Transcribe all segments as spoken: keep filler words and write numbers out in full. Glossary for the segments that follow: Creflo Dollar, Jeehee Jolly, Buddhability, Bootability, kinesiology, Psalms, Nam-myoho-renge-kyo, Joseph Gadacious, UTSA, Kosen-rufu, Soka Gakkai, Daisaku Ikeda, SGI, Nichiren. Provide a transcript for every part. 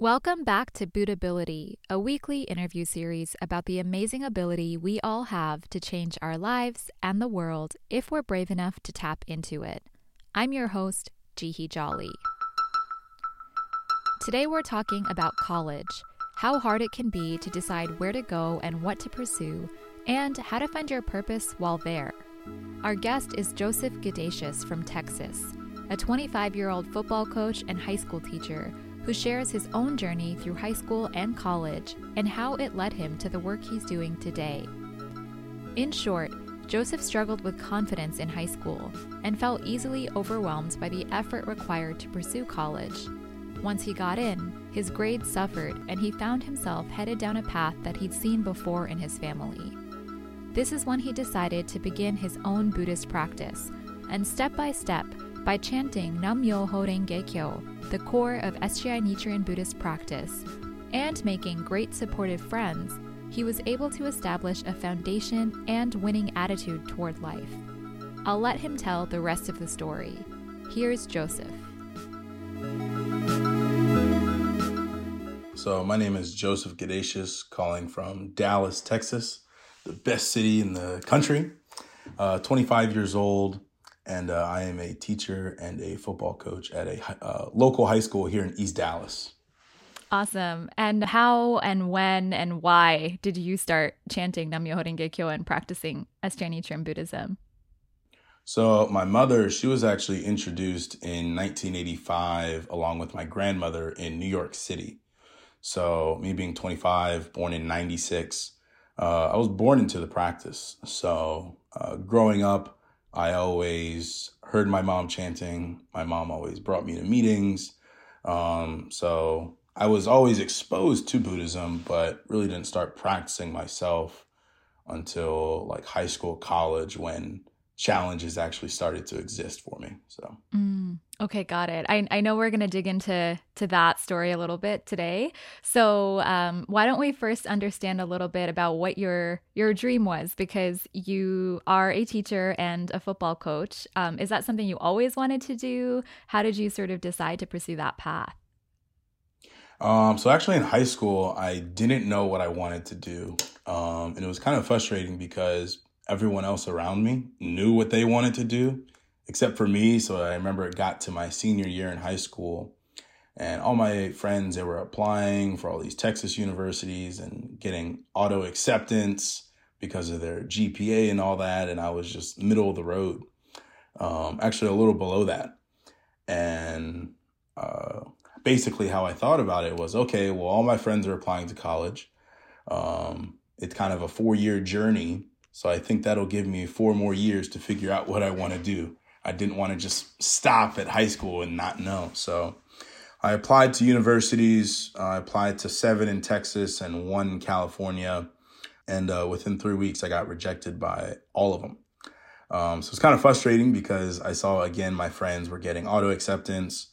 Welcome back to Bootability, a weekly interview series about the amazing ability we all have to change our lives and the world if we're brave enough to tap into it. I'm your host, Jeehee Jolly. Today we're talking about college, how hard it can be to decide where to go and what to pursue, and how to find your purpose while there. Our guest is Joseph Gadacious from Texas, a twenty-five-year-old football coach and high school teacher who shares his own journey through high school and college and how it led him to the work he's doing today. In short, Joseph struggled with confidence in high school and felt easily overwhelmed by the effort required to pursue college. Once he got in, his grades suffered and he found himself headed down a path that he'd seen before in his family. This is when he decided to begin his own Buddhist practice, and step by step, by chanting Nam-myoho-renge-kyo, the core of S G I Nichiren Buddhist practice, and making great supportive friends, he was able to establish a foundation and winning attitude toward life. I'll let him tell the rest of the story. Here's Joseph. So my name is Joseph Gadacious, calling from Dallas, Texas, the best city in the country, uh, twenty-five years old. And uh, I am a teacher and a football coach at a uh, local high school here in East Dallas. Awesome. And how and when and why did you start chanting Nam-myoho Renge-kyo and practicing S G I Nichiren Buddhism? So my mother, she was actually introduced in nineteen eighty-five along with my grandmother in New York City. So me being twenty-five, born in ninety-six, uh, I was born into the practice. So uh, growing up, I always heard my mom chanting. My mom always brought me to meetings. Um, so I was always exposed to Buddhism, but really didn't start practicing myself until like high school, college, when challenges actually started to exist for me. So mm, okay, got it. I, I know we're going to dig into to that story a little bit today. So um, why don't we first understand a little bit about what your your dream was, because you are a teacher and a football coach. Um, is that something you always wanted to do? How did you sort of decide to pursue that path? Um, so actually in high school, I didn't know what I wanted to do. Um, and it was kind of frustrating because everyone else around me knew what they wanted to do, except for me. So I remember it got to my senior year in high school and all my friends, they were applying for all these Texas universities and getting auto acceptance because of their G P A and all that. And I was just middle of the road, um, actually a little below that. And uh, basically how I thought about it was, okay, well, all my friends are applying to college. Um, it's kind of a four-year journey. So I think that'll give me four more years to figure out what I want to do. I didn't want to just stop at high school and not know. So I applied to universities. Uh, I applied to seven in Texas and one in California. And uh, within three weeks, I got rejected by all of them. Um, so it's kind of frustrating because I saw, again, my friends were getting auto acceptance.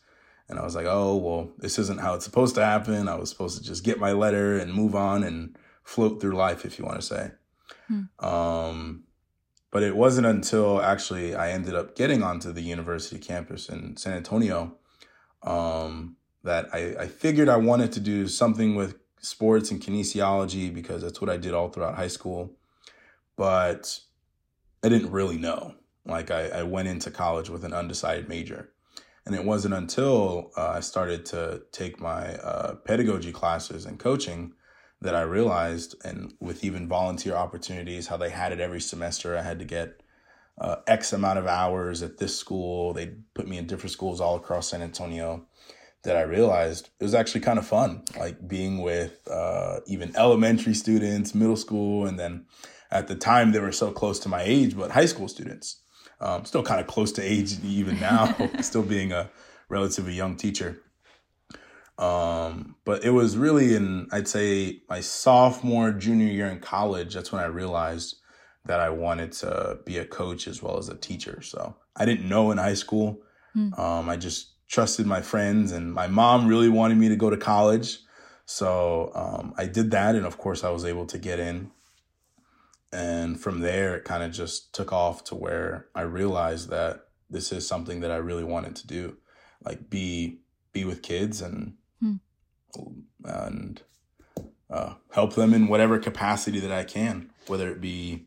And I was like, oh, well, this isn't how it's supposed to happen. I was supposed to just get my letter and move on and float through life, if you want to say. Hmm. Um, but it wasn't until actually I ended up getting onto the university campus in San Antonio um, that I, I figured I wanted to do something with sports and kinesiology because that's what I did all throughout high school. But I didn't really know. Like I, I went into college with an undecided major. And it wasn't until uh, I started to take my uh, pedagogy classes and coaching that I realized, and with even volunteer opportunities, how they had it every semester. I had to get uh, X amount of hours at this school. They put me in different schools all across San Antonio, that I realized it was actually kind of fun, like being with uh, even elementary students, middle school. And then at the time they were so close to my age, but high school students, um, still kind of close to age even now, still being a relatively young teacher. Um, but it was really in, I'd say my sophomore, junior year in college, that's when I realized that I wanted to be a coach as well as a teacher. So I didn't know in high school. Mm. Um, I just trusted my friends and my mom really wanted me to go to college. So, um, I did that. And of course I was able to get in. And from there, it kind of just took off to where I realized that this is something that I really wanted to do, like be, be with kids and and uh, help them in whatever capacity that I can, whether it be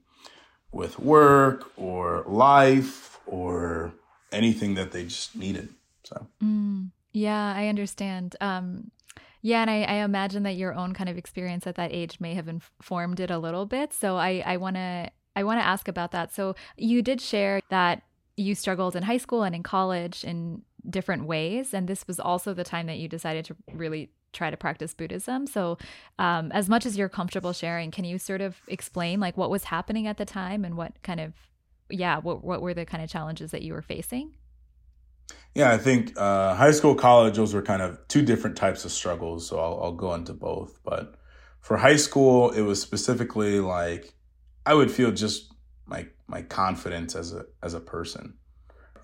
with work or life or anything that they just needed. So mm, yeah, I understand. Um, yeah, and I, I imagine that your own kind of experience at that age may have informed it a little bit. So I, I want to I want to ask about that. So you did share that you struggled in high school and in college in different ways, and this was also the time that you decided to really try to practice Buddhism. So um, as much as you're comfortable sharing, can you sort of explain like what was happening at the time and what kind of, yeah, what what were the kind of challenges that you were facing? Yeah, I think uh, high school, college, those were kind of two different types of struggles. So I'll, I'll go into both. But for high school, it was specifically like I would feel just like my confidence as a as a person.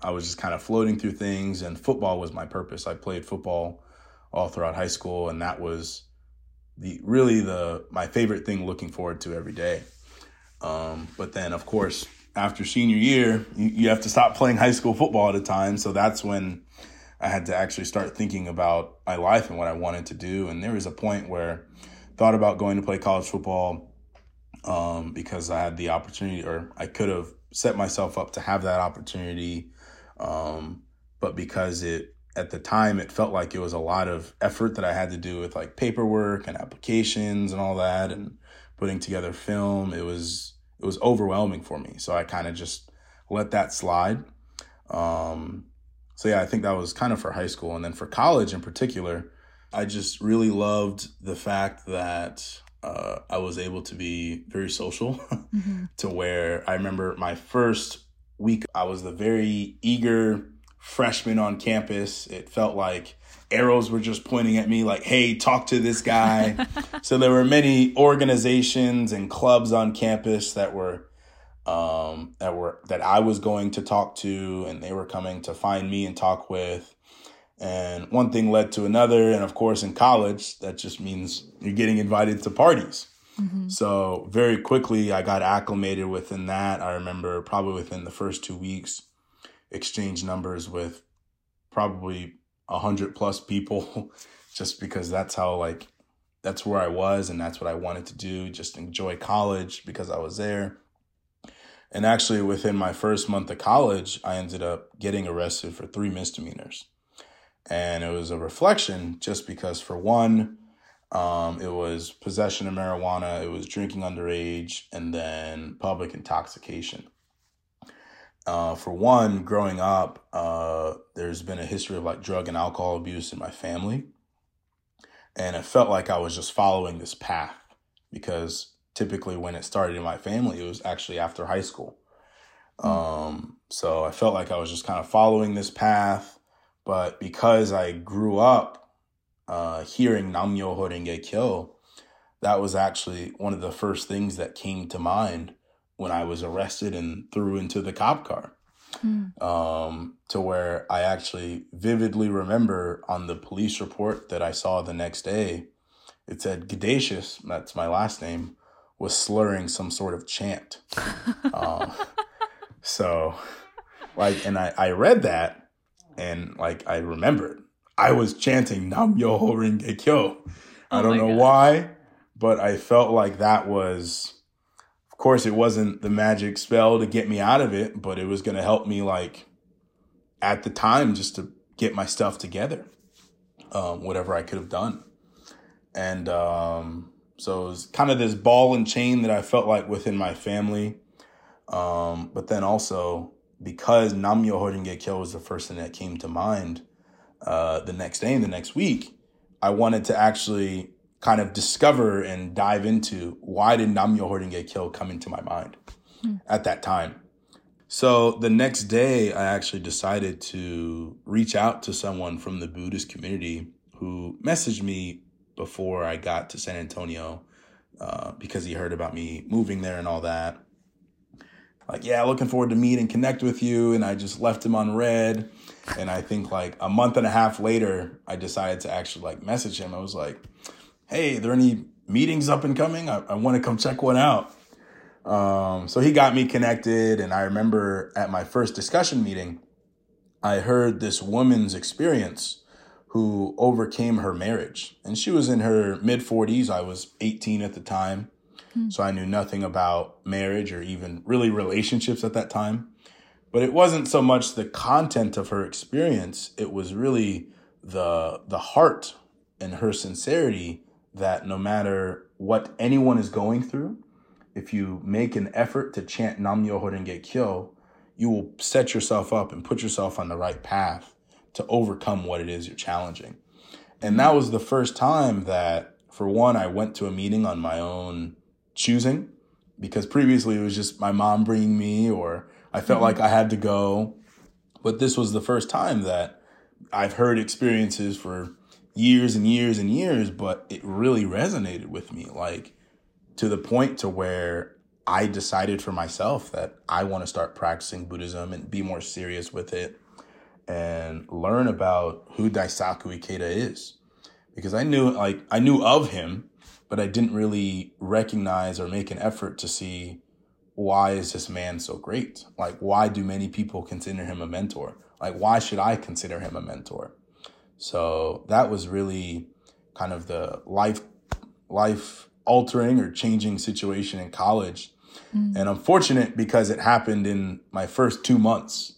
I was just kind of floating through things, and football was my purpose. I played football all throughout high school, and that was the really the my favorite thing looking forward to every day. Um, but then, of course, after senior year, you, you have to stop playing high school football at a time. So that's when I had to actually start thinking about my life and what I wanted to do. And there was a point where I thought about going to play college football um, because I had the opportunity, or I could have set myself up to have that opportunity. Um, but because it, at the time, it felt like it was a lot of effort that I had to do with like paperwork and applications and all that and putting together film. It was it was overwhelming for me. So I kind of just let that slide. Um, so, yeah, I think that was kind of for high school. And then for college in particular, I just really loved the fact that uh, I was able to be very social mm-hmm. to where I remember my first week, I was the very eager freshman on campus. It felt like arrows were just pointing at me like, hey, talk to this guy. So there were many organizations and clubs on campus that were um, that were that I was going to talk to, and they were coming to find me and talk with. And one thing led to another. And of course, in college, that just means you're getting invited to parties. Mm-hmm. So very quickly, I got acclimated within that. I remember probably within the first two weeks, exchange numbers with probably a hundred plus people just because that's how like that's where I was and that's what I wanted to do, just enjoy college because I was there. And actually within my first month of college, I ended up getting arrested for three misdemeanors. And it was a reflection just because for one, um, it was possession of marijuana, it was drinking underage, and then public intoxication. Uh, for one, growing up, uh, there's been a history of like drug and alcohol abuse in my family. And it felt like I was just following this path because typically when it started in my family, it was actually after high school. Um, so I felt like I was just kind of following this path. But because I grew up uh, hearing Nam-myoho-renge-kyo, that was actually one of the first things that came to mind when I was arrested and threw into the cop car, mm. um, to where I actually vividly remember on the police report that I saw the next day, it said Gadacious, that's my last name, was slurring some sort of chant. um, so like, and I, I read that and like, I remembered I was chanting Nam-myoho-renge-kyo. I don't know why, but I felt like that was, of course, it wasn't the magic spell to get me out of it, but it was going to help me, like, at the time, just to get my stuff together, um, whatever I could have done. And um, so it was kind of this ball and chain that I felt like within my family. Um, but then also, because Nam-myoho Renge-kyo was the first thing that came to mind uh, the next day and the next week, I wanted to actually kind of discover and dive into why did Nam-myoho Renge-kyo come into my mind mm. at that time. So the next day, I actually decided to reach out to someone from the Buddhist community who messaged me before I got to San Antonio uh, because he heard about me moving there and all that. Like, yeah, looking forward to meet and connect with you. And I just left him on red. And I think like a month and a half later, I decided to actually like message him. I was like, hey, are there any meetings up and coming? I, I want to come check one out. Um, so he got me connected. And I remember at my first discussion meeting, I heard this woman's experience who overcame her marriage. And she was in her mid forties. I was eighteen at the time. Mm. So I knew nothing about marriage or even really relationships at that time. But it wasn't so much the content of her experience. It was really the the heart and her sincerity that no matter what anyone is going through, if you make an effort to chant Nam-myoho-renge-kyo, you will set yourself up and put yourself on the right path to overcome what it is you're challenging. And that was the first time that, for one, I went to a meeting on my own choosing, because previously it was just my mom bringing me or I felt like I had to go. But this was the first time that I've heard experiences for years and years and years, but it really resonated with me, like to the point to where I decided for myself that I want to start practicing Buddhism and be more serious with it and learn about who Daisaku Ikeda is. Because I knew like I knew of him, but I didn't really recognize or make an effort to see, why is this man so great? Like, why do many people consider him a mentor? Like, why should I consider him a mentor? So that was really kind of the life life altering or changing situation in college. Mm. And I'm fortunate because it happened in my first two months.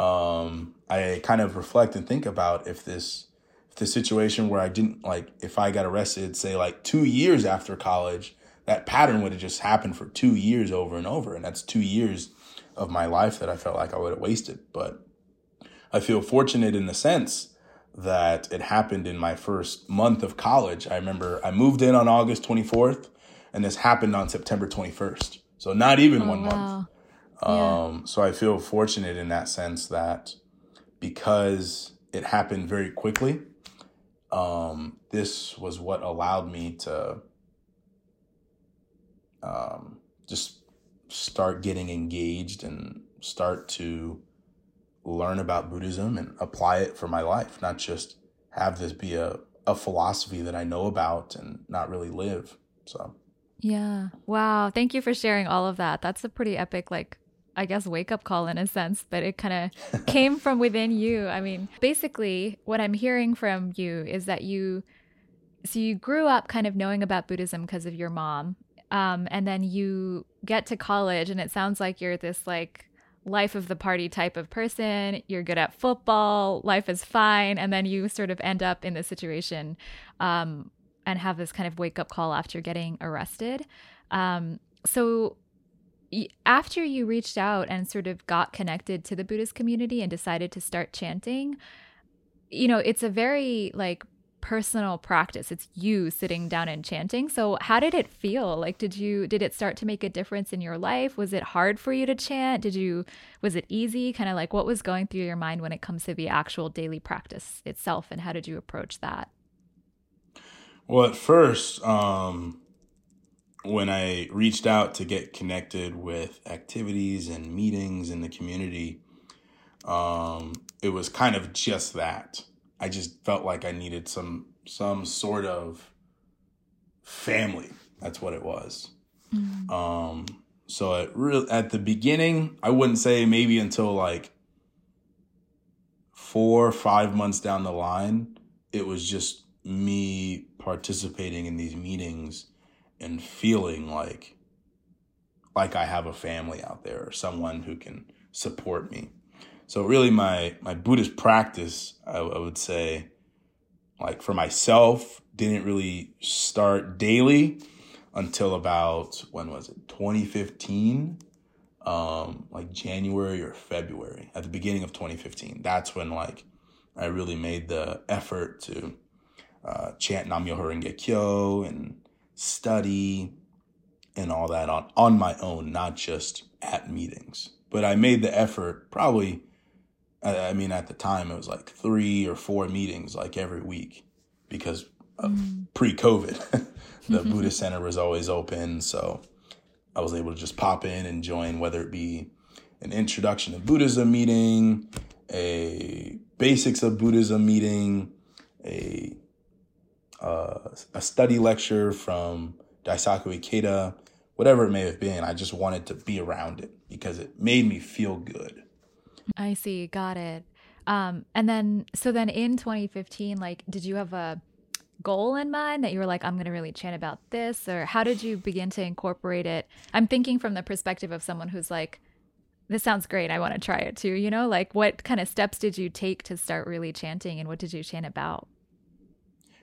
Um, I kind of reflect and think about if this, if the situation where I didn't like, if I got arrested, say like two years after college, that pattern would have just happened for two years over and over. And that's two years of my life that I felt like I would have wasted. But I feel fortunate in the sense that it happened in my first month of college. I remember I moved in on August twenty-fourth and this happened on September twenty-first. So not even oh, one wow. month. Yeah. Um, so I feel fortunate in that sense that because it happened very quickly, um, this was what allowed me to um, just start getting engaged and start to learn about Buddhism and apply it for my life, not just have this be a, a philosophy that I know about and not really live. So, yeah. Wow. Thank you for sharing all of that. That's a pretty epic, like, I guess, wake up call in a sense, but it kind of came from within you. I mean, basically what I'm hearing from you is that you, so you grew up kind of knowing about Buddhism because of your mom. Um, and then you get to college and it sounds like you're this like life of the party type of person. You're good at football, life is fine. And then you sort of end up in this situation, um, and have this kind of wake up call after getting arrested. Um, so y- after you reached out and sort of got connected to the Buddhist community and decided to start chanting, you know, it's a very like personal practice. It's you sitting down and chanting. So how did it feel? Like, did you, did it start to make a difference in your life? Was it hard for you to chant? Did you, was it easy? Kind of like what was going through your mind when it comes to the actual daily practice itself? And how did you approach that? Well, at first, um, when I reached out to get connected with activities and meetings in the community, um, it was kind of just that. I just felt like I needed some some sort of family. That's what it was. Mm-hmm. Um, so it re- at the beginning, I wouldn't say maybe until like four or five months down the line, it was just me participating in these meetings and feeling like like I have a family out there or someone who can support me. So really my my Buddhist practice, I, I would say, like for myself, didn't really start daily until about, when was it, twenty fifteen, um, like January or February, at the beginning of twenty fifteen. That's when like I really made the effort to Uh, chant Nam-myoho-renge-kyo and study and all that on, on my own, not just at meetings. But I made the effort probably, I, I mean, at the time, it was like three or four meetings like every week because of mm. pre-COVID. The Buddhist Center was always open, so I was able to just pop in and join, whether it be an introduction to Buddhism meeting, a basics of Buddhism meeting, a Uh, a study lecture from Daisaku Ikeda, whatever it may have been. I just wanted to be around it because it made me feel good. I see. Got it. Um, and then, so then in twenty fifteen, like, did you have a goal in mind that you were like, I'm going to really chant about this? Or how did you begin to incorporate it? I'm thinking from the perspective of someone who's like, this sounds great, I want to try it too, you know? Like, what kind of steps did you take to start really chanting, and what did you chant about?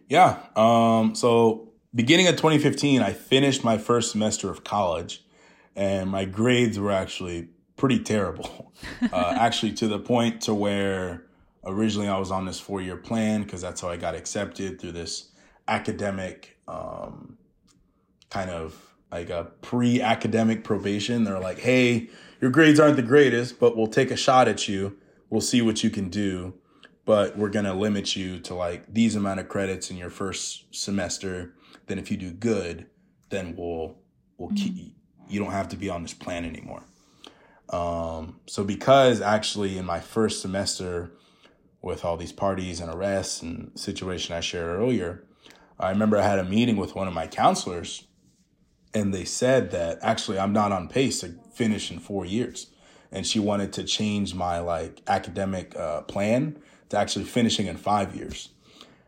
Yeah. Um, so beginning of twenty fifteen, I finished my first semester of college, and my grades were actually pretty terrible. Uh, actually, to the point to where originally I was on this four-year plan, because that's how I got accepted, through this academic um, kind of like a pre-academic probation. They're like, hey, your grades aren't the greatest, but we'll take a shot at you. We'll see what you can do, but we're going to limit you to like these amount of credits in your first semester. Then if you do good, then we'll, we'll mm-hmm. keep, you don't have to be on this plan anymore. Um, so because actually in my first semester, with all these parties and arrests and situation I shared earlier, I remember I had a meeting with one of my counselors, and they said that actually I'm not on pace to finish in four years. And she wanted to change my like academic uh, plan to actually finishing in five years.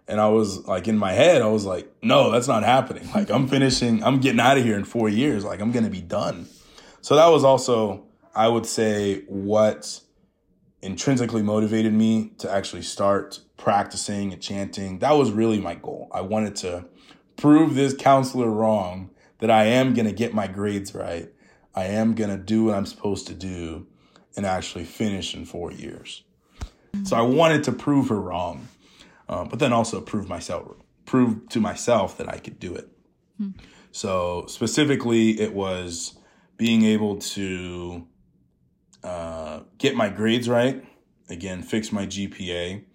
And I was like, in my head, I was like, no, that's not happening. Like, I'm finishing, I'm getting out of here in four years. Like, I'm going to be done. So that was also, I would say, what intrinsically motivated me to actually start practicing and chanting. That was really my goal. I wanted to prove this counselor wrong, that I am going to get my grades right. I am going to do what I'm supposed to do and actually finish in four years. So I wanted to prove her wrong, uh, but then also prove myself, prove to myself that I could do it. Mm. So specifically, it was being able to uh, get my grades right, again, fix my G P A.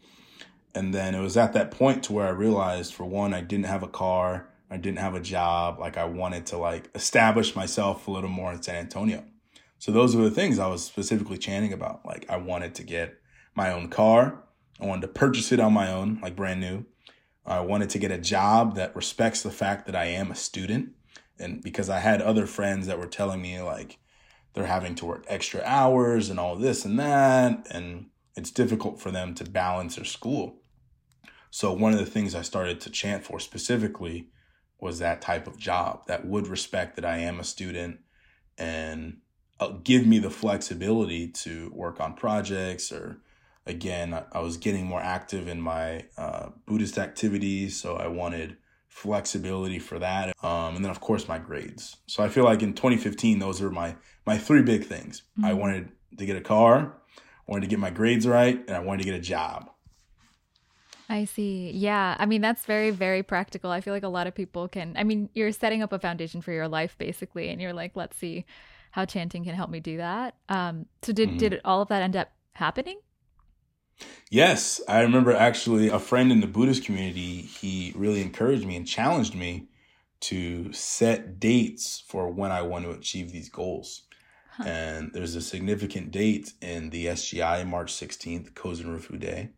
And then it was at that point to where I realized, for one, I didn't have a car, I didn't have a job. Like, I wanted to like establish myself a little more in San Antonio. So those were the things I was specifically chanting about. Like, I wanted to get my own car. I wanted to purchase it on my own, like brand new. I wanted to get a job that respects the fact that I am a student. And because I had other friends that were telling me like they're having to work extra hours and all this and that, and it's difficult for them to balance their school. So one of the things I started to chant for specifically was that type of job that would respect that I am a student and give me the flexibility to work on projects. Or again, I was getting more active in my uh, Buddhist activities, so I wanted flexibility for that, um, and then of course my grades. So I feel like in twenty fifteen, those were my my three big things. Mm-hmm. I wanted to get a car, I wanted to get my grades right, and I wanted to get a job. I see. Yeah. I mean, that's very, very practical. I feel like a lot of people can, I mean, you're setting up a foundation for your life basically, and you're like, let's see how chanting can help me do that. Um, so did, mm-hmm. did all of that end up happening? Yes. I remember actually a friend in the Buddhist community, he really encouraged me and challenged me to set dates for when I want to achieve these goals. Huh. And there's a significant date in the S G I, March sixteenth, Kosen-rufu Day.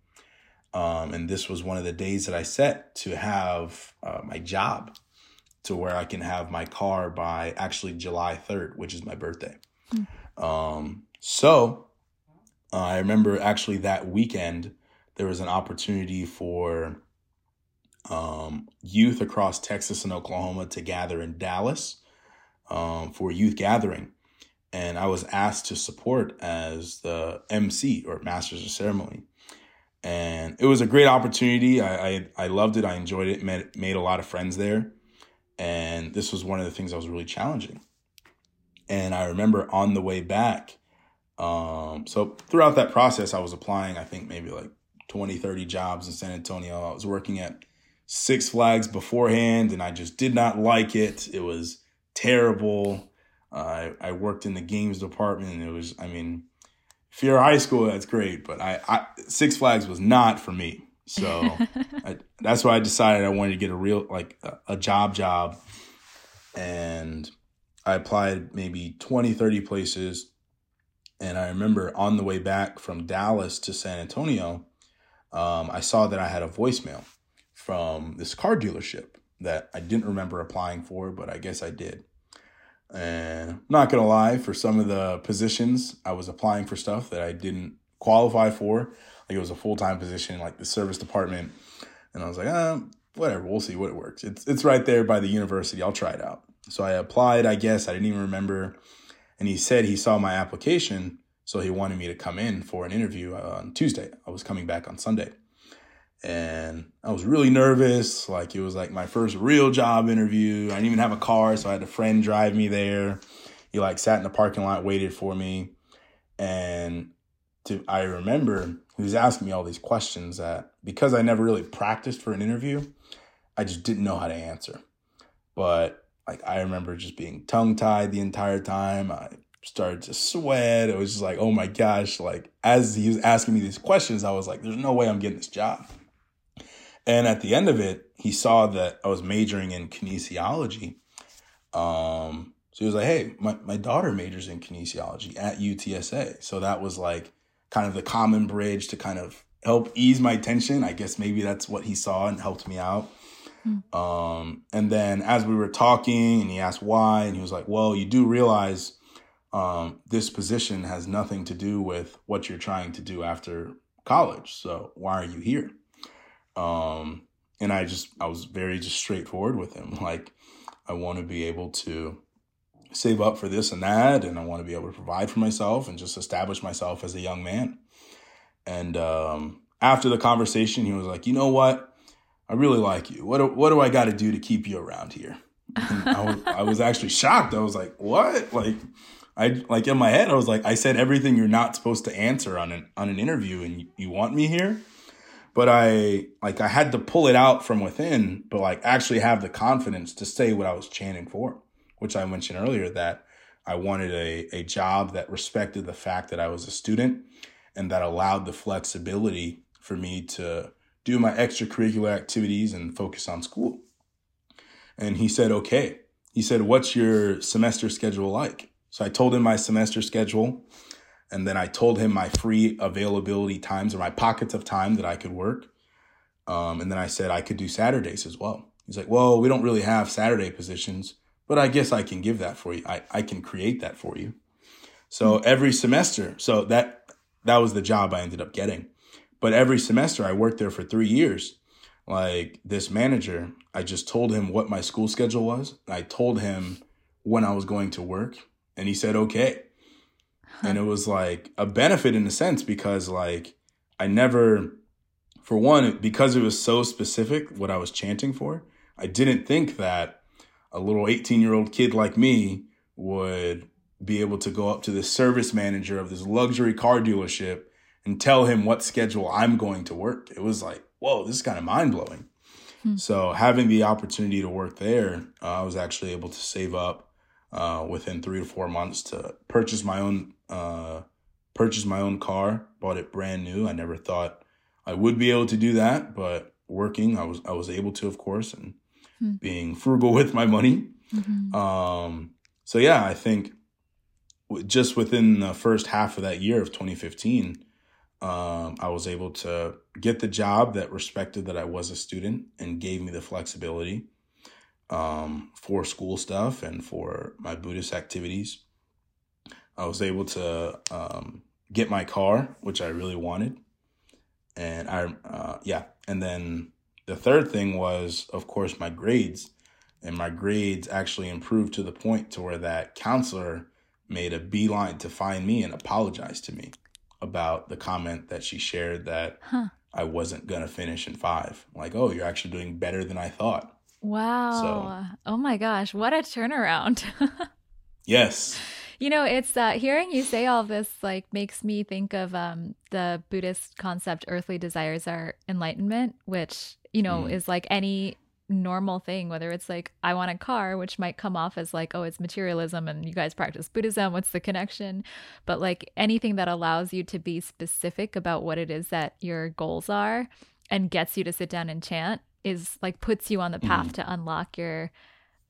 Um, and this was one of the days that I set to have uh, my job, to where I can have my car by actually July third, which is my birthday. Mm. Um, so uh, I remember actually that weekend, there was an opportunity for um, youth across Texas and Oklahoma to gather in Dallas um, for a youth gathering. And I was asked to support as the M C, or Masters of Ceremony. And it was a great opportunity. I, I I loved it. I enjoyed it. Made made a lot of friends there. And this was one of the things that was really challenging. And I remember on the way back, um, so throughout that process, I was applying, I think, maybe like twenty, thirty jobs in San Antonio. I was working at Six Flags beforehand, and I just did not like it. It was terrible. Uh, I, I worked in the games department, and it was, I mean, if you're high school, that's great. But I, I Six Flags was not for me. So I, that's why I decided I wanted to get a real, like a, a job job. And I applied maybe twenty, thirty places. And I remember on the way back from Dallas to San Antonio, um, I saw that I had a voicemail from this car dealership that I didn't remember applying for, but I guess I did. And I'm not going to lie, for some of the positions, I was applying for stuff that I didn't qualify for. Like, it was a full-time position, like the service department. And I was like, uh, whatever, we'll see what it works. It's it's right there by the university. I'll try it out. So I applied, I guess. I didn't even remember. And he said he saw my application, so he wanted me to come in for an interview on Tuesday. I was coming back on Sunday. And I was really nervous. Like, it was like my first real job interview. I didn't even have a car, so I had a friend drive me there. He like sat in the parking lot, waited for me. And to, I remember he was asking me all these questions that, because I never really practiced for an interview, I just didn't know how to answer. But like, I remember just being tongue tied the entire time. I started to sweat. It was just like, oh my gosh. Like, as he was asking me these questions, I was like, there's no way I'm getting this job. And at the end of it, he saw that I was majoring in kinesiology. Um, so he was like, hey, my, my daughter majors in kinesiology at U T S A. So that was like kind of the common bridge to kind of help ease my tension. I guess maybe that's what he saw and helped me out. Mm. Um, and then as we were talking, and he asked why, and he was like, well, you do realize um, this position has nothing to do with what you're trying to do after college. So why are you here? Um, and I just, I was very just straightforward with him. Like, I want to be able to save up for this and that. And I want to be able to provide for myself and just establish myself as a young man. And, um, after the conversation, he was like, you know what? I really like you. What do, what do I got to do to keep you around here? And I was, I was actually shocked. I was like, what? Like, I, like in my head, I was like, I said everything you're not supposed to answer on an, on an interview, and you, you want me here? But I, like, I had to pull it out from within, but, like, actually have the confidence to say what I was chanting for, which I mentioned earlier, that I wanted a, a job that respected the fact that I was a student and that allowed the flexibility for me to do my extracurricular activities and focus on school. And he said, okay. He said, what's your semester schedule like? So I told him my semester schedule. And then I told him my free availability times, or my pockets of time that I could work. Um, and then I said I could do Saturdays as well. He's like, well, we don't really have Saturday positions, but I guess I can give that for you. I, I can create that for you. So every semester, so that that was the job I ended up getting. But every semester I worked there for three years. Like, this manager, I just told him what my school schedule was. I told him when I was going to work, and he said, okay. And it was like a benefit in a sense, because like I never, for one, because it was so specific what I was chanting for, I didn't think that a little eighteen-year-old kid like me would be able to go up to the service manager of this luxury car dealership and tell him what schedule I'm going to work. It was like, whoa, this is kind of mind-blowing. Hmm. So having the opportunity to work there, uh, I was actually able to save up uh, within three to four months to purchase my own Uh, purchased my own car, bought it brand new. I never thought I would be able to do that, but working, I was I was able to, of course, and mm. being frugal with my money. Mm-hmm. Um, so yeah, I think w- just within the first half of that year of twenty fifteen, um, I was able to get the job that respected that I was a student and gave me the flexibility um, for school stuff and for my Buddhist activities. I was able to um, get my car, which I really wanted. And I, uh, yeah. And then the third thing was, of course, my grades. And my grades actually improved to the point to where that counselor made a beeline to find me and apologize to me about the comment that she shared that huh. I wasn't going to finish in five. I'm like, oh, you're actually doing better than I thought. Wow. So, oh my gosh. What a turnaround. Yes. You know, it's uh, hearing you say all this like makes me think of um, the Buddhist concept, earthly desires are enlightenment, which, you know, mm. is like any normal thing, whether it's like I want a car, which might come off as like, oh, it's materialism and you guys practice Buddhism. What's the connection? But like anything that allows you to be specific about what it is that your goals are and gets you to sit down and chant is like puts you on the path mm. to unlock your,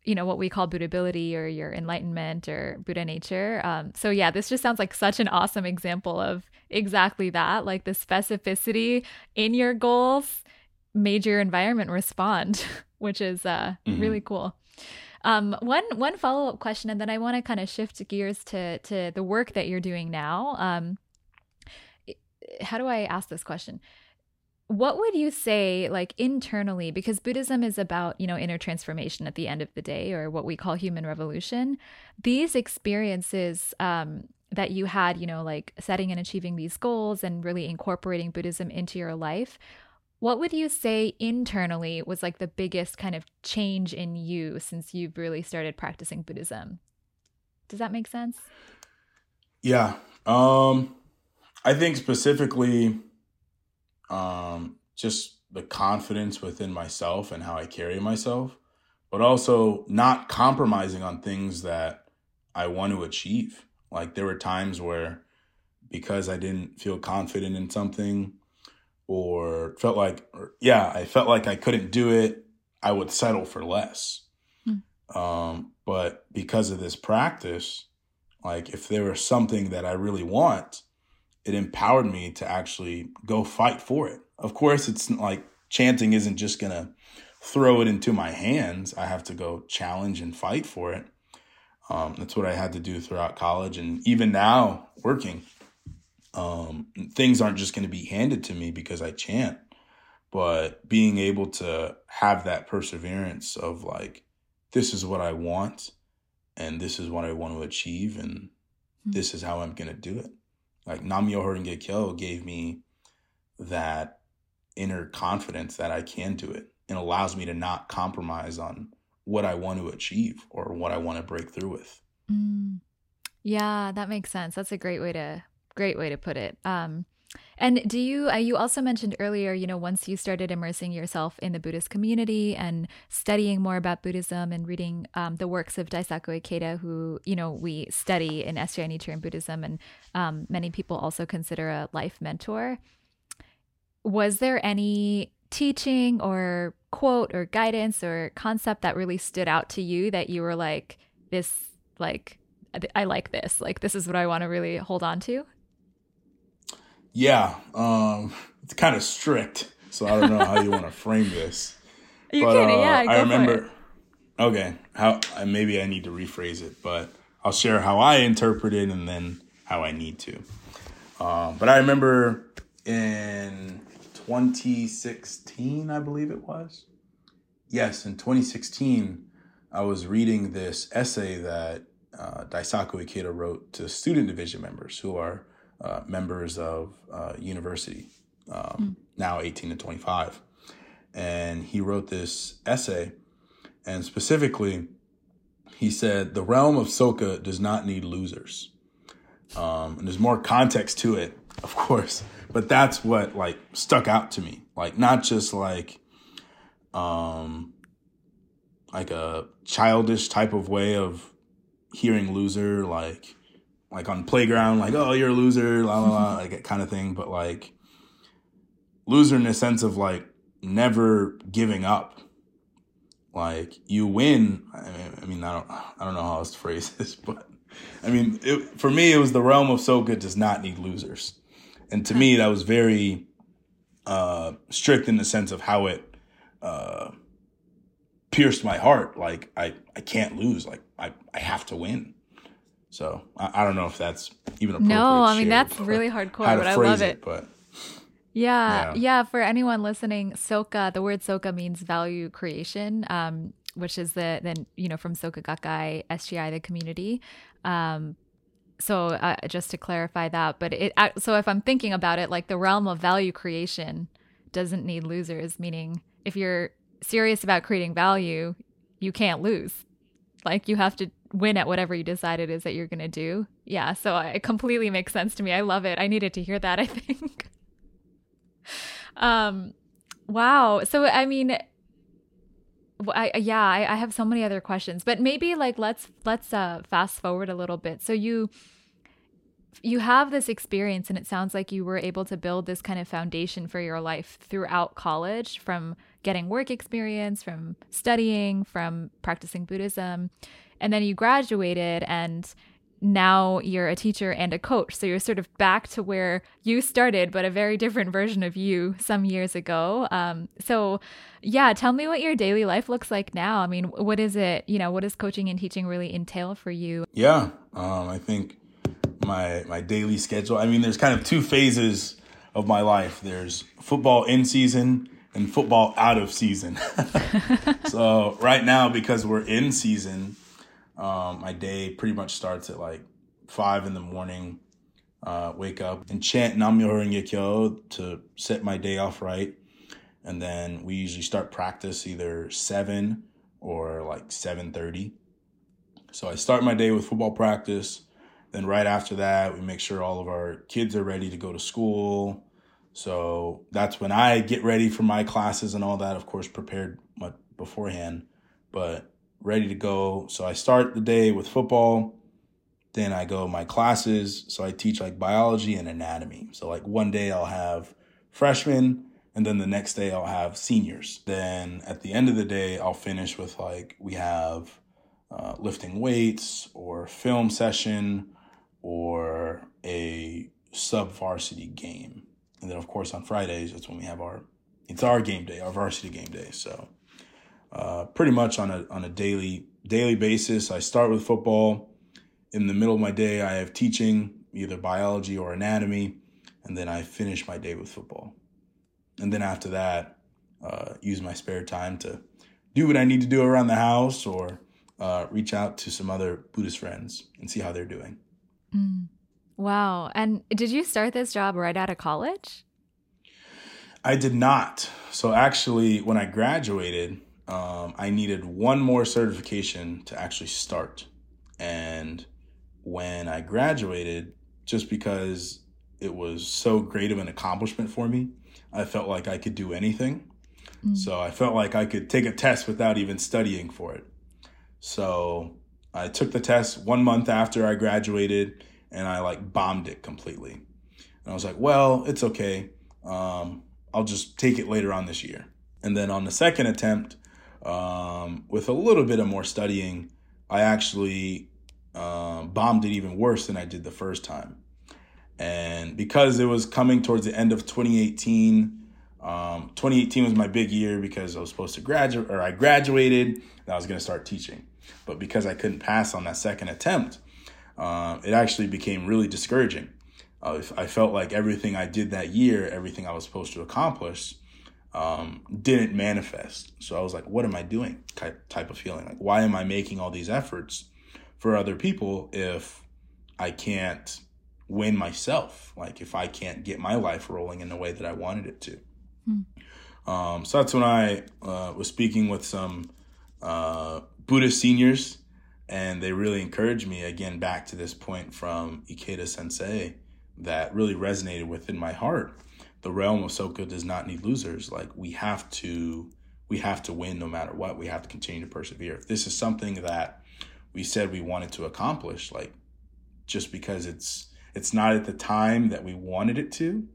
you know, what we call Buddhability or your enlightenment or Buddha nature. Um, so yeah, this just sounds like such an awesome example of exactly that, like the specificity in your goals made your environment respond, which is uh, mm-hmm. really cool. Um, one one follow-up question, and then I want to kind of shift gears to to the work that you're doing now. Um, how do I ask this question? What would you say, like, internally, because Buddhism is about, you know, inner transformation at the end of the day, or what we call human revolution, these experiences um, that you had, you know, like setting and achieving these goals and really incorporating Buddhism into your life, what would you say internally was like the biggest kind of change in you since you've really started practicing Buddhism? Does that make sense? Yeah. Um, I think specifically... Um, just the confidence within myself and how I carry myself, but also not compromising on things that I want to achieve. Like, there were times where, because I didn't feel confident in something or felt like, or, yeah, I felt like I couldn't do it, I would settle for less. Mm. Um, but because of this practice, like, if there was something that I really want, it empowered me to actually go fight for it. Of course, it's like chanting isn't just going to throw it into my hands. I have to go challenge and fight for it. Um, that's what I had to do throughout college. And even now working, um, things aren't just going to be handed to me because I chant, but being able to have that perseverance of like, this is what I want and this is what I want to achieve. And this is how I'm going to do it. Like, Nam-myoho-renge-kyo gave me that inner confidence that I can do it, and allows me to not compromise on what I want to achieve or what I want to break through with. Mm. Yeah, that makes sense. That's a great way to great way to put it. Um, and do you uh, you also mentioned earlier, you know, once you started immersing yourself in the Buddhist community and studying more about Buddhism and reading um, the works of Daisaku Ikeda, who, you know, we study in S G I Nichiren Buddhism, and um, many people also consider a life mentor. Was there any teaching or quote or guidance or concept that really stood out to you that you were like, this, like, I like this, like, this is what I want to really hold on to? Yeah, um, it's kind of strict, so I don't know how you want to frame this. You but, kidding? Uh, yeah, go I remember. For it. Okay, how maybe I need to rephrase it, but I'll share how I interpret it and then how I need to. Um, but I remember in twenty sixteen, I believe it was. Yes, in twenty sixteen, I was reading this essay that uh, Daisaku Ikeda wrote to student division members who are Uh, members of uh, university, um, mm. now eighteen to twenty-five. And he wrote this essay. And specifically, he said, the realm of Soka does not need losers. Um, and there's more context to it, of course. But that's what, like, stuck out to me. Like, not just, like, um, like a childish type of way of hearing loser, like, like on playground, like, oh, you're a loser, la, la, la, like that kind of thing. But like loser in the sense of like never giving up. Like you win. I mean, I, mean, I don't I don't know how else to phrase this, but I mean, it, for me, it was the realm of Soka does not need losers. And to me, that was very uh, strict in the sense of how it uh, pierced my heart. Like I, I can't lose. Like I, I have to win. So I, I don't know if that's even appropriate. No, I mean, that's really hardcore, but I love it. it but, yeah, yeah, yeah. For anyone listening, Soka, the word Soka means value creation, um, which is the then you know from Soka Gakkai, S G I, the community. Um, so uh, just to clarify that, but it so if I'm thinking about it, like the realm of value creation doesn't need losers, meaning if you're serious about creating value, you can't lose. Like you have to win at whatever you decide it is that you're going to do. Yeah. So it completely makes sense to me. I love it. I needed to hear that, I think. um, wow. So, I mean, I, yeah, I, I have so many other questions, but maybe like, let's, let's uh, fast forward a little bit. So you, you have this experience and it sounds like you were able to build this kind of foundation for your life throughout college, from getting work experience, from studying, from practicing Buddhism. And then you graduated and now you're a teacher and a coach. So you're sort of back to where you started, but a very different version of you some years ago. Um, so yeah, tell me what your daily life looks like now. I mean, what is it, you know, what does coaching and teaching really entail for you? Yeah, um, I think my my daily schedule, I mean, there's kind of two phases of my life. There's football in season and football out of season. So right now, because we're in season, um, my day pretty much starts at like five in the morning. Uh, wake up and chant Nam-myoho-renge-kyo to set my day off right. And then we usually start practice either seven or like seven thirty. So I start my day with football practice. Then right after that, we make sure all of our kids are ready to go to school. So that's when I get ready for my classes and all that, of course, prepared beforehand, but ready to go. So I start the day with football. Then I go my classes. So I teach like biology and anatomy. So like one day I'll have freshmen and then the next day I'll have seniors. Then at the end of the day, I'll finish with like we have uh, lifting weights or film session or a sub varsity game. And then, of course, on Fridays, that's when we have our it's our game day, our varsity game day. So uh, pretty much on a on a daily daily basis, I start with football. In the middle of my day, I have teaching, either biology or anatomy, and then I finish my day with football. And then after that, uh, use my spare time to do what I need to do around the house or uh, reach out to some other Buddhist friends and see how they're doing. Mm. Wow. And did you start this job right out of college? I did not. So actually, when I graduated, um, I needed one more certification to actually start. And when I graduated, just because it was so great of an accomplishment for me, I felt like I could do anything. Mm. So I felt like I could take a test without even studying for it. So I took the test one month after I graduated and I like bombed it completely. And I was like, well, it's okay. Um, I'll just take it later on this year. And then on the second attempt, um, with a little bit of more studying, I actually uh, bombed it even worse than I did the first time. And because it was coming towards the end of twenty eighteen, um, twenty eighteen was my big year because I was supposed to graduate, or I graduated and I was going to start teaching. But because I couldn't pass on that second attempt, uh, it actually became really discouraging. Uh, I felt like everything I did that year, everything I was supposed to accomplish, Um, didn't manifest. So I was like, what am I doing type of feeling? Like, why am I making all these efforts for other people if I can't win myself? Like if I can't get my life rolling in the way that I wanted it to. Mm. Um, so that's when I uh, was speaking with some uh, Buddhist seniors and they really encouraged me, again, back to this point from Ikeda Sensei that really resonated within my heart. The realm of Soka does not need losers. Like we have to, we have to win no matter what. We have to continue to persevere. If this is something that we said we wanted to accomplish, like just because it's it's not at the time that we wanted it to,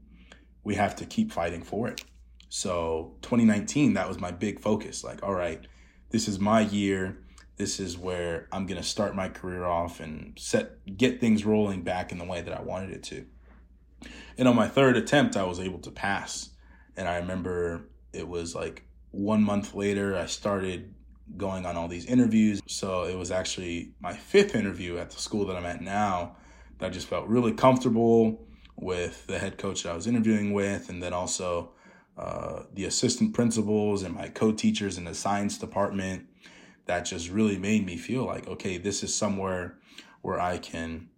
we have to keep fighting for it. So twenty nineteen, that was my big focus. Like, all right, this is my year. This is where I'm gonna start my career off and set get things rolling back in the way that I wanted it to. And on my third attempt, I was able to pass. And I remember it was like one month later, I started going on all these interviews. So it was actually my fifth interview at the school that I'm at now that I just felt really comfortable with the head coach that I was interviewing with. And then also uh, the assistant principals and my co-teachers in the science department. That just really made me feel like, okay, this is somewhere where I can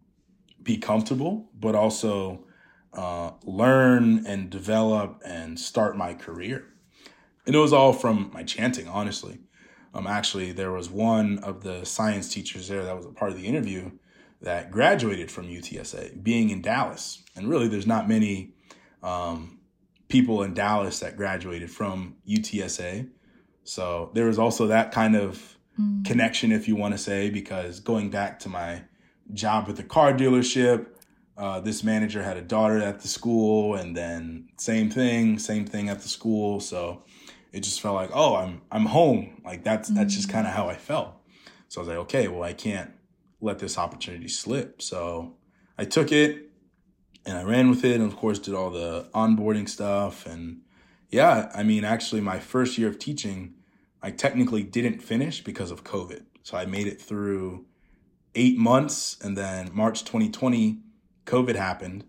be comfortable, but also Uh, learn and develop and start my career. And it was all from my chanting, honestly. Um, actually, there was one of the science teachers there that was a part of the interview that graduated from U T S A, being in Dallas. And really, there's not many um, people in Dallas that graduated from U T S A. So there was also that kind of mm. connection, if you want to say, because going back to my job at the car dealership, Uh, this manager had a daughter at the school and then same thing, same thing at the school. So it just felt like, oh, I'm I'm home. Like that's mm-hmm. that's just kind of how I felt. So I was like, okay, well, I can't let this opportunity slip. So I took it and I ran with it and, of course, did all the onboarding stuff. And yeah, I mean, actually, my first year of teaching, I technically didn't finish because of COVID. So I made it through eight months and then March twenty twenty, COVID happened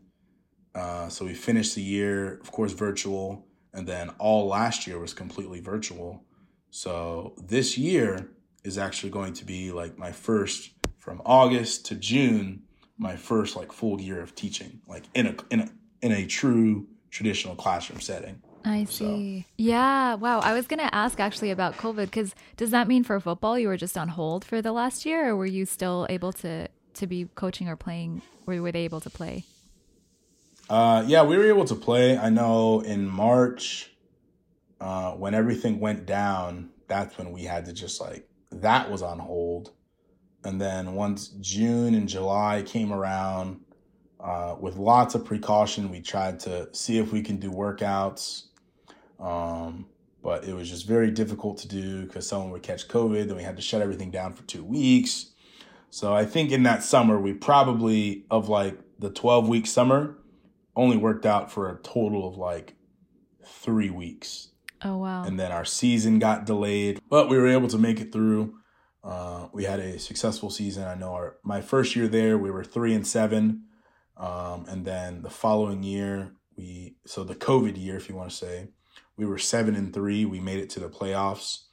Uh, so we finished the year, of course, virtual. And then all last year was completely virtual. So this year is actually going to be like my first, from August to June, my first like full year of teaching, like in a in a in a true traditional classroom setting. I see. So. Yeah. Wow. I was going to ask actually about COVID, because does that mean for football you were just on hold for the last year, or were you still able to to be coaching or playing? Or were they able to play? Uh, yeah, we were able to play. I know in March, uh, when everything went down, that's when we had to just like, that was on hold. And then once June and July came around, uh, with lots of precaution, we tried to see if we can do workouts. Um, but it was just very difficult to do because someone would catch COVID, then we had to shut everything down for two weeks. So I think in that summer, we probably, of like the twelve-week summer, only worked out for a total of like three weeks. Oh, wow. And then our season got delayed, but we were able to make it through. Uh, we had a successful season. I know our, my first year there, we were three and seven. Um, and then the following year, we, so the COVID year, if you want to say, we were seven and three. We made it to the playoffs.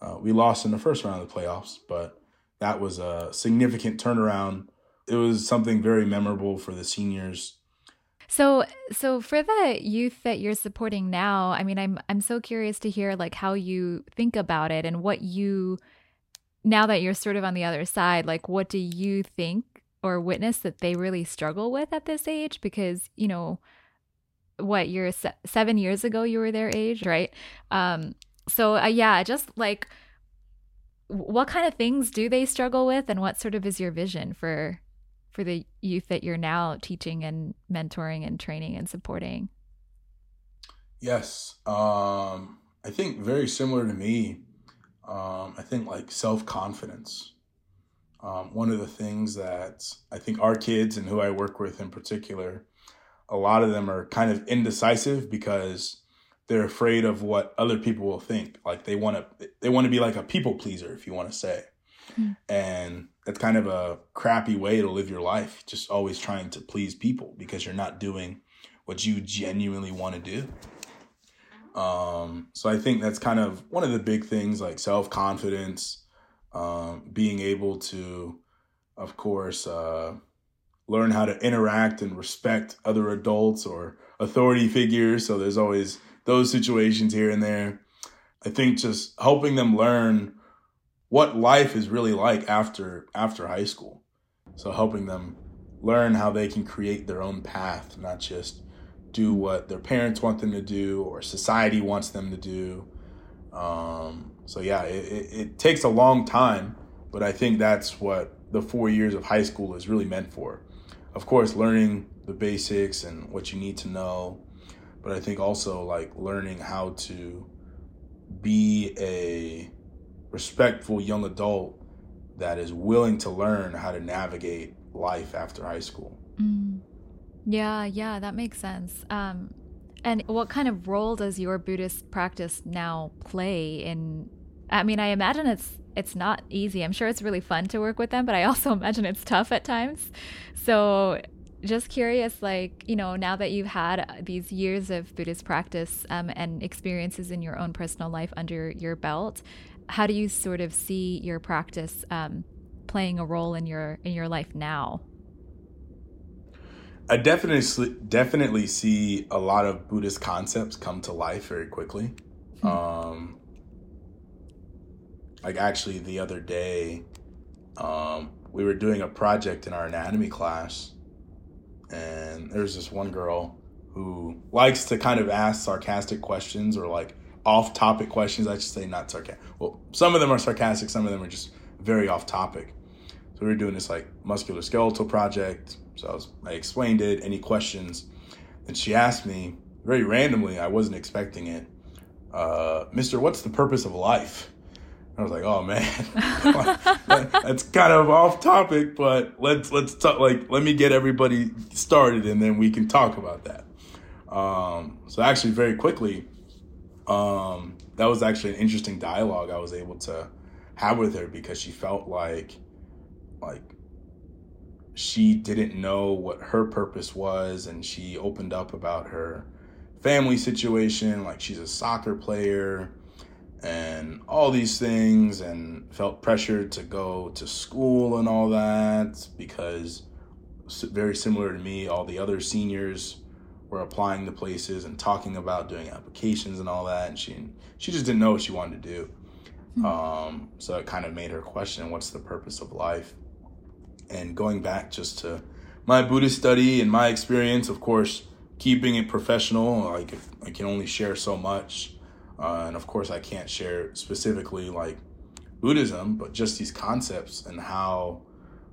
Uh, we lost in the first round of the playoffs, but that was a significant turnaround. It was something very memorable for the seniors. So, so for the youth that you're supporting now, I mean, I'm I'm so curious to hear like how you think about it and what you, now that you're sort of on the other side, like what do you think or witness that they really struggle with at this age? Because, you know, what, you're se- seven years ago you were their age, right? Um, so uh, yeah, just like what kind of things do they struggle with, and what sort of is your vision for for the youth that you're now teaching and mentoring and training and supporting? Yes. Um, I think very similar to me. Um, I think like self-confidence. Um, one of the things that I think our kids and who I work with in particular, a lot of them are kind of indecisive because they're afraid of what other people will think. Like they want to, they want to be like a people pleaser, if you want to say. And that's kind of a crappy way to live your life, just always trying to please people because you're not doing what you genuinely want to do. Um, so I think that's kind of one of the big things, like self-confidence, um, being able to, of course, uh, learn how to interact and respect other adults or authority figures. So there's always those situations here and there. I think just helping them learn what life is really like after after high school. So helping them learn how they can create their own path, not just do what their parents want them to do or society wants them to do. Um, so yeah, it, it, it takes a long time, but I think that's what the four years of high school is really meant for. Of course, learning the basics and what you need to know, but I think also like learning how to be a respectful young adult that is willing to learn how to navigate life after high school. Mm. Yeah, yeah, that makes sense. Um, and what kind of role does your Buddhist practice now play in, I mean, I imagine it's it's not easy. I'm sure it's really fun to work with them, but I also imagine it's tough at times. So just curious, like, you know, now that you've had these years of Buddhist practice um, and experiences in your own personal life under your belt, how do you sort of see your practice um, playing a role in your in your life now? I definitely definitely see a lot of Buddhist concepts come to life very quickly. Mm-hmm. Um, like actually the other day, um, we were doing a project in our anatomy class, and there's this one girl who likes to kind of ask sarcastic questions or like off-topic questions. I should say not sarcastic. Well, some of them are sarcastic. Some of them are just very off-topic. So we were doing this like musculoskeletal project. So I, was, I explained it, any questions. And she asked me very randomly, I wasn't expecting it, uh, Mister, what's the purpose of life? And I was like, oh man, that's kind of off-topic, but let's, let's talk, like, let me get everybody started and then we can talk about that. Um, so actually very quickly, Um, that was actually an interesting dialogue I was able to have with her because she felt like, like she didn't know what her purpose was, and she opened up about her family situation, like she's a soccer player and all these things, and felt pressured to go to school and all that, because very similar to me, all the other seniors were applying to places and talking about doing applications and all that, and she she just didn't know what she wanted to do. Mm-hmm. Um, so it kind of made her question, what's the purpose of life? And going back just to my Buddhist study and my experience, of course, keeping it professional, like if I can only share so much. Uh, and of course, I can't share specifically like Buddhism, but just these concepts and how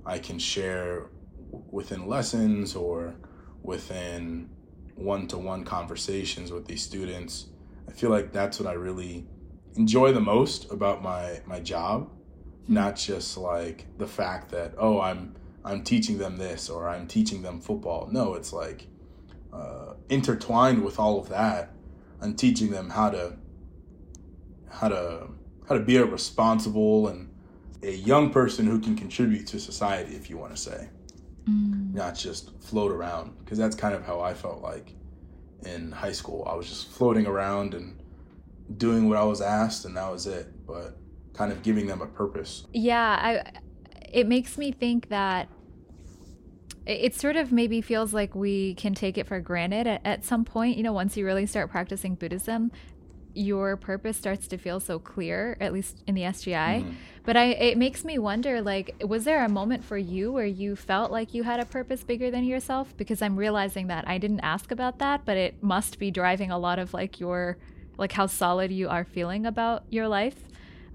I can share w- within lessons or within one-to-one conversations with these students. I feel like that's what I really enjoy the most about my, my job. Not just like the fact that, oh, I'm I'm teaching them this or I'm teaching them football. No, it's like uh, intertwined with all of that. I'm teaching them how to how to how to be a responsible and a young person who can contribute to society, if you want to say, mm. not just float around. Because that's kind of how I felt like in high school. I was just floating around and doing what I was asked, and that was it. But kind of giving them a purpose. Yeah, I, it makes me think that it sort of maybe feels like we can take it for granted at, at some point. You know, once you really start practicing Buddhism, your purpose starts to feel so clear, at least in the S G I. Mm-hmm. But I, it makes me wonder, like, was there a moment for you where you felt like you had a purpose bigger than yourself? Because I'm realizing that I didn't ask about that, but it must be driving a lot of like your, like how solid you are feeling about your life.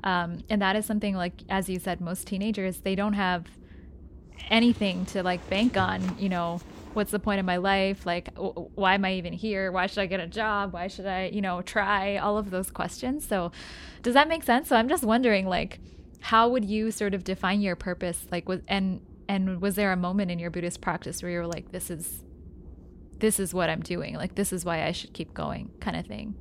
Um, and that is something, like, as you said, most teenagers, they don't have anything to, like, bank on, you know, what's the point of my life? Like, w- why am I even here? Why should I get a job? Why should I, you know, try? All of those questions. So does that make sense? So I'm just wondering, like, how would you sort of define your purpose? Like, was, and, and was there a moment in your Buddhist practice where you were like, this is, this is what I'm doing. Like, this is why I should keep going, kind of thing.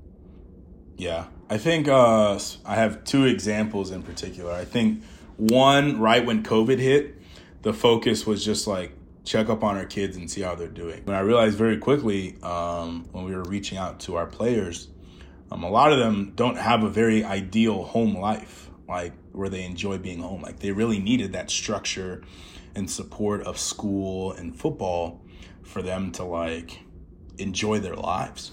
Yeah, I think uh, I have two examples in particular. I think one, right when COVID hit, the focus was just like check up on our kids and see how they're doing. And I realized very quickly um, when we were reaching out to our players, um, a lot of them don't have a very ideal home life, like where they enjoy being home. Like they really needed that structure and support of school and football for them to like enjoy their lives.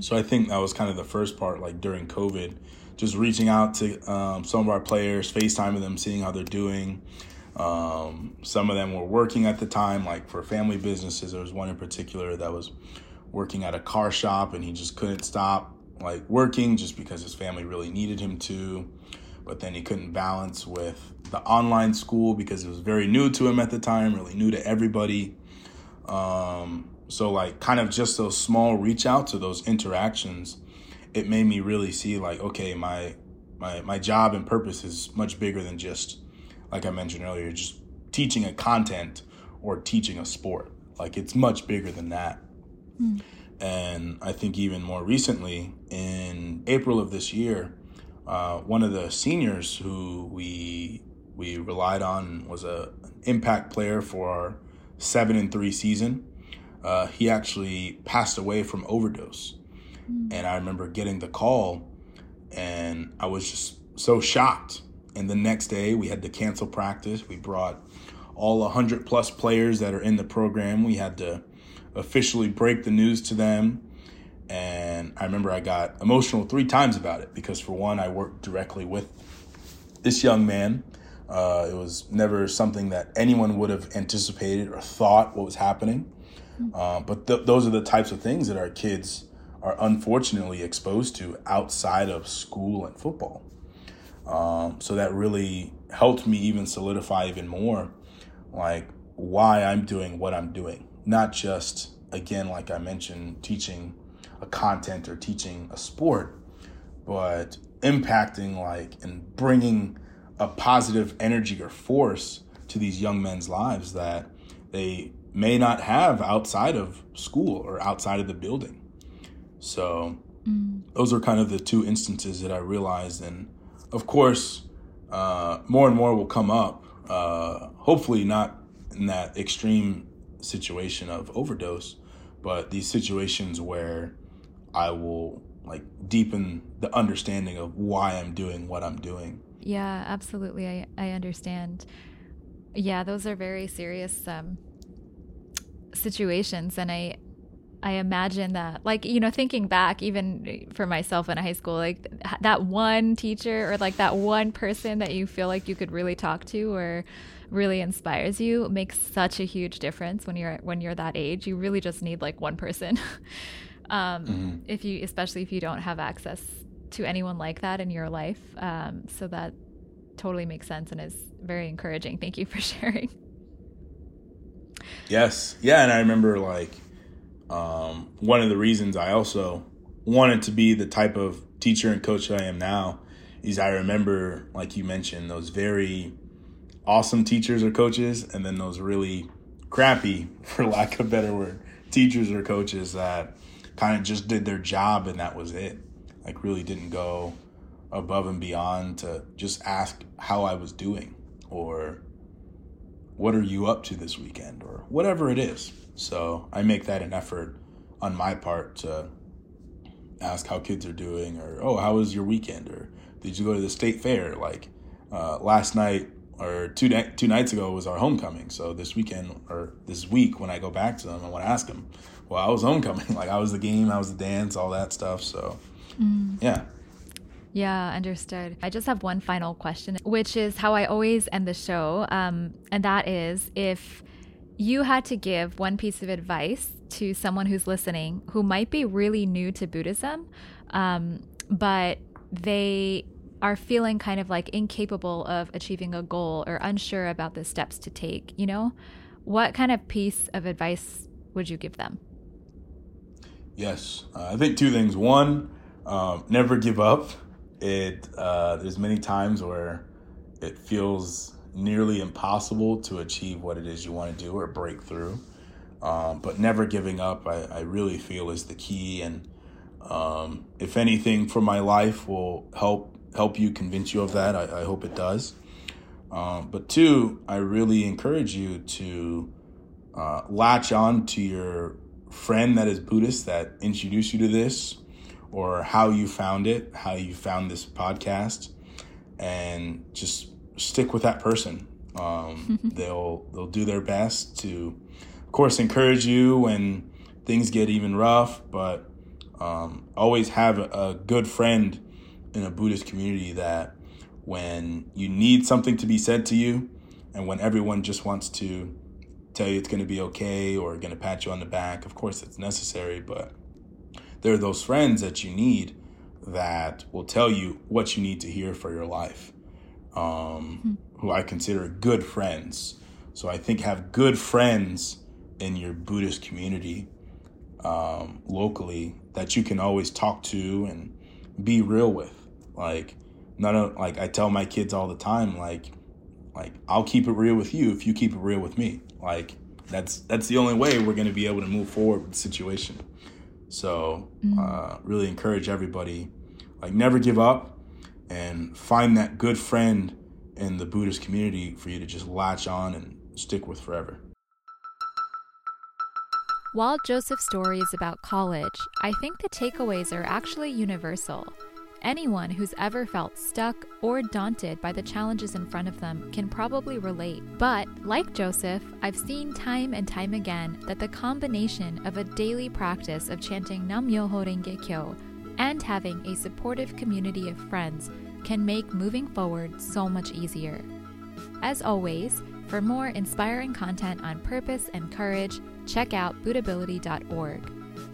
So I think that was kind of the first part, like during COVID, just reaching out to um, some of our players, FaceTiming them, seeing how they're doing. Um, some of them were working at the time, like for family businesses. There was one in particular that was working at a car shop, and he just couldn't stop like working just because his family really needed him to. But then he couldn't balance with the online school because it was very new to him at the time, really new to everybody. Um So like kind of just those small reach out to those interactions, it made me really see like, okay, my my my job and purpose is much bigger than just, like I mentioned earlier, just teaching a content or teaching a sport. Like it's much bigger than that. Mm. And I think even more recently, in April of this year, uh, one of the seniors who we we relied on was a, an impact player for our seven and three season. Uh, he actually passed away from overdose. Mm. And I remember getting the call and I was just so shocked. And the next day we had to cancel practice. We brought all one hundred plus players that are in the program. We had to officially break the news to them. And I remember I got emotional three times about it because for one, I worked directly with this young man. Uh, it was never something that anyone would have anticipated or thought what was happening. Uh, but th- those are the types of things that our kids are unfortunately exposed to outside of school and football. Um, so that really helped me even solidify even more, like why I'm doing what I'm doing. Not just, again, like I mentioned, teaching a content or teaching a sport, but impacting like and bringing a positive energy or force to these young men's lives that they may not have outside of school or outside of the building. So mm. those are kind of the two instances that I realized. And of course, uh, more and more will come up, uh, hopefully not in that extreme situation of overdose, but these situations where I will like deepen the understanding of why I'm doing what I'm doing. Yeah, absolutely. I, I understand. Yeah, those are very serious um, situations. And I I imagine that, like, you know, thinking back even for myself in high school, like that one teacher or like that one person that you feel like you could really talk to or really inspires you makes such a huge difference when you're when you're that age. You really just need like one person. um, mm-hmm. If you, especially if you don't have access to anyone like that in your life. Um, so that totally makes sense and is very encouraging. Thank you for sharing. Yes. Yeah. And I remember like, Um, one of the reasons I also wanted to be the type of teacher and coach that I am now is I remember, like you mentioned, those very awesome teachers or coaches, and then those really crappy, for lack of a better word, teachers or coaches that kind of just did their job and that was it. Like really didn't go above and beyond to just ask how I was doing or what are you up to this weekend or whatever it is. So I make that an effort on my part to ask how kids are doing or, oh, how was your weekend? Or did you go to the state fair? Like uh, last night or two na- two nights ago was our homecoming. So this weekend or this week when I go back to them, I want to ask them, well, I was homecoming. Like I was the game, I was the dance, all that stuff. So, mm. yeah. Yeah, understood. I just have one final question, which is how I always end the show. Um, and that is if you had to give one piece of advice to someone who's listening who might be really new to Buddhism, um, but they are feeling kind of like incapable of achieving a goal or unsure about the steps to take, you know, what kind of piece of advice would you give them? Yes, uh, I think two things. One, um, never give up. It uh, there's many times where it feels nearly impossible to achieve what it is you want to do or break through. Um, but never giving up, I, I really feel is the key. And um, if anything from my life will help help you, convince you of that, I, I hope it does. Um, but two, I really encourage you to uh, latch on to your friend that is Buddhist that introduced you to this or how you found it, how you found this podcast, and just stick with that person. Um, they'll they'll do their best to, of course, encourage you when things get even rough, but um, always have a, a good friend in a Buddhist community that when you need something to be said to you and when everyone just wants to tell you it's going to be okay or going to pat you on the back, of course it's necessary, but there are those friends that you need that will tell you what you need to hear for your life. Um, who I consider good friends. So I think have good friends in your Buddhist community um, locally that you can always talk to and be real with. Like none of like I tell my kids all the time, like like I'll keep it real with you if you keep it real with me. Like that's that's the only way we're going to be able to move forward with the situation. So uh, really encourage everybody, like never give up. And find that good friend in the Buddhist community for you to just latch on and stick with forever. While Joseph's story is about college, I think the takeaways are actually universal. Anyone who's ever felt stuck or daunted by the challenges in front of them can probably relate. But, like Joseph, I've seen time and time again that the combination of a daily practice of chanting Nam-myoho-renge-kyo and having a supportive community of friends can make moving forward so much easier. As always, for more inspiring content on purpose and courage, check out bootability dot org.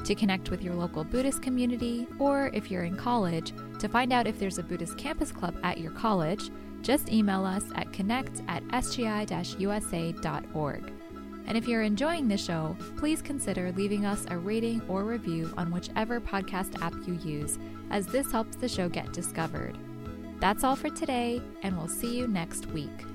To connect with your local Buddhist community, or if you're in college, to find out if there's a Buddhist campus club at your college, just email us at connect at s g i dash u s a dot org. And if you're enjoying the show, please consider leaving us a rating or review on whichever podcast app you use, as this helps the show get discovered. That's all for today, and we'll see you next week.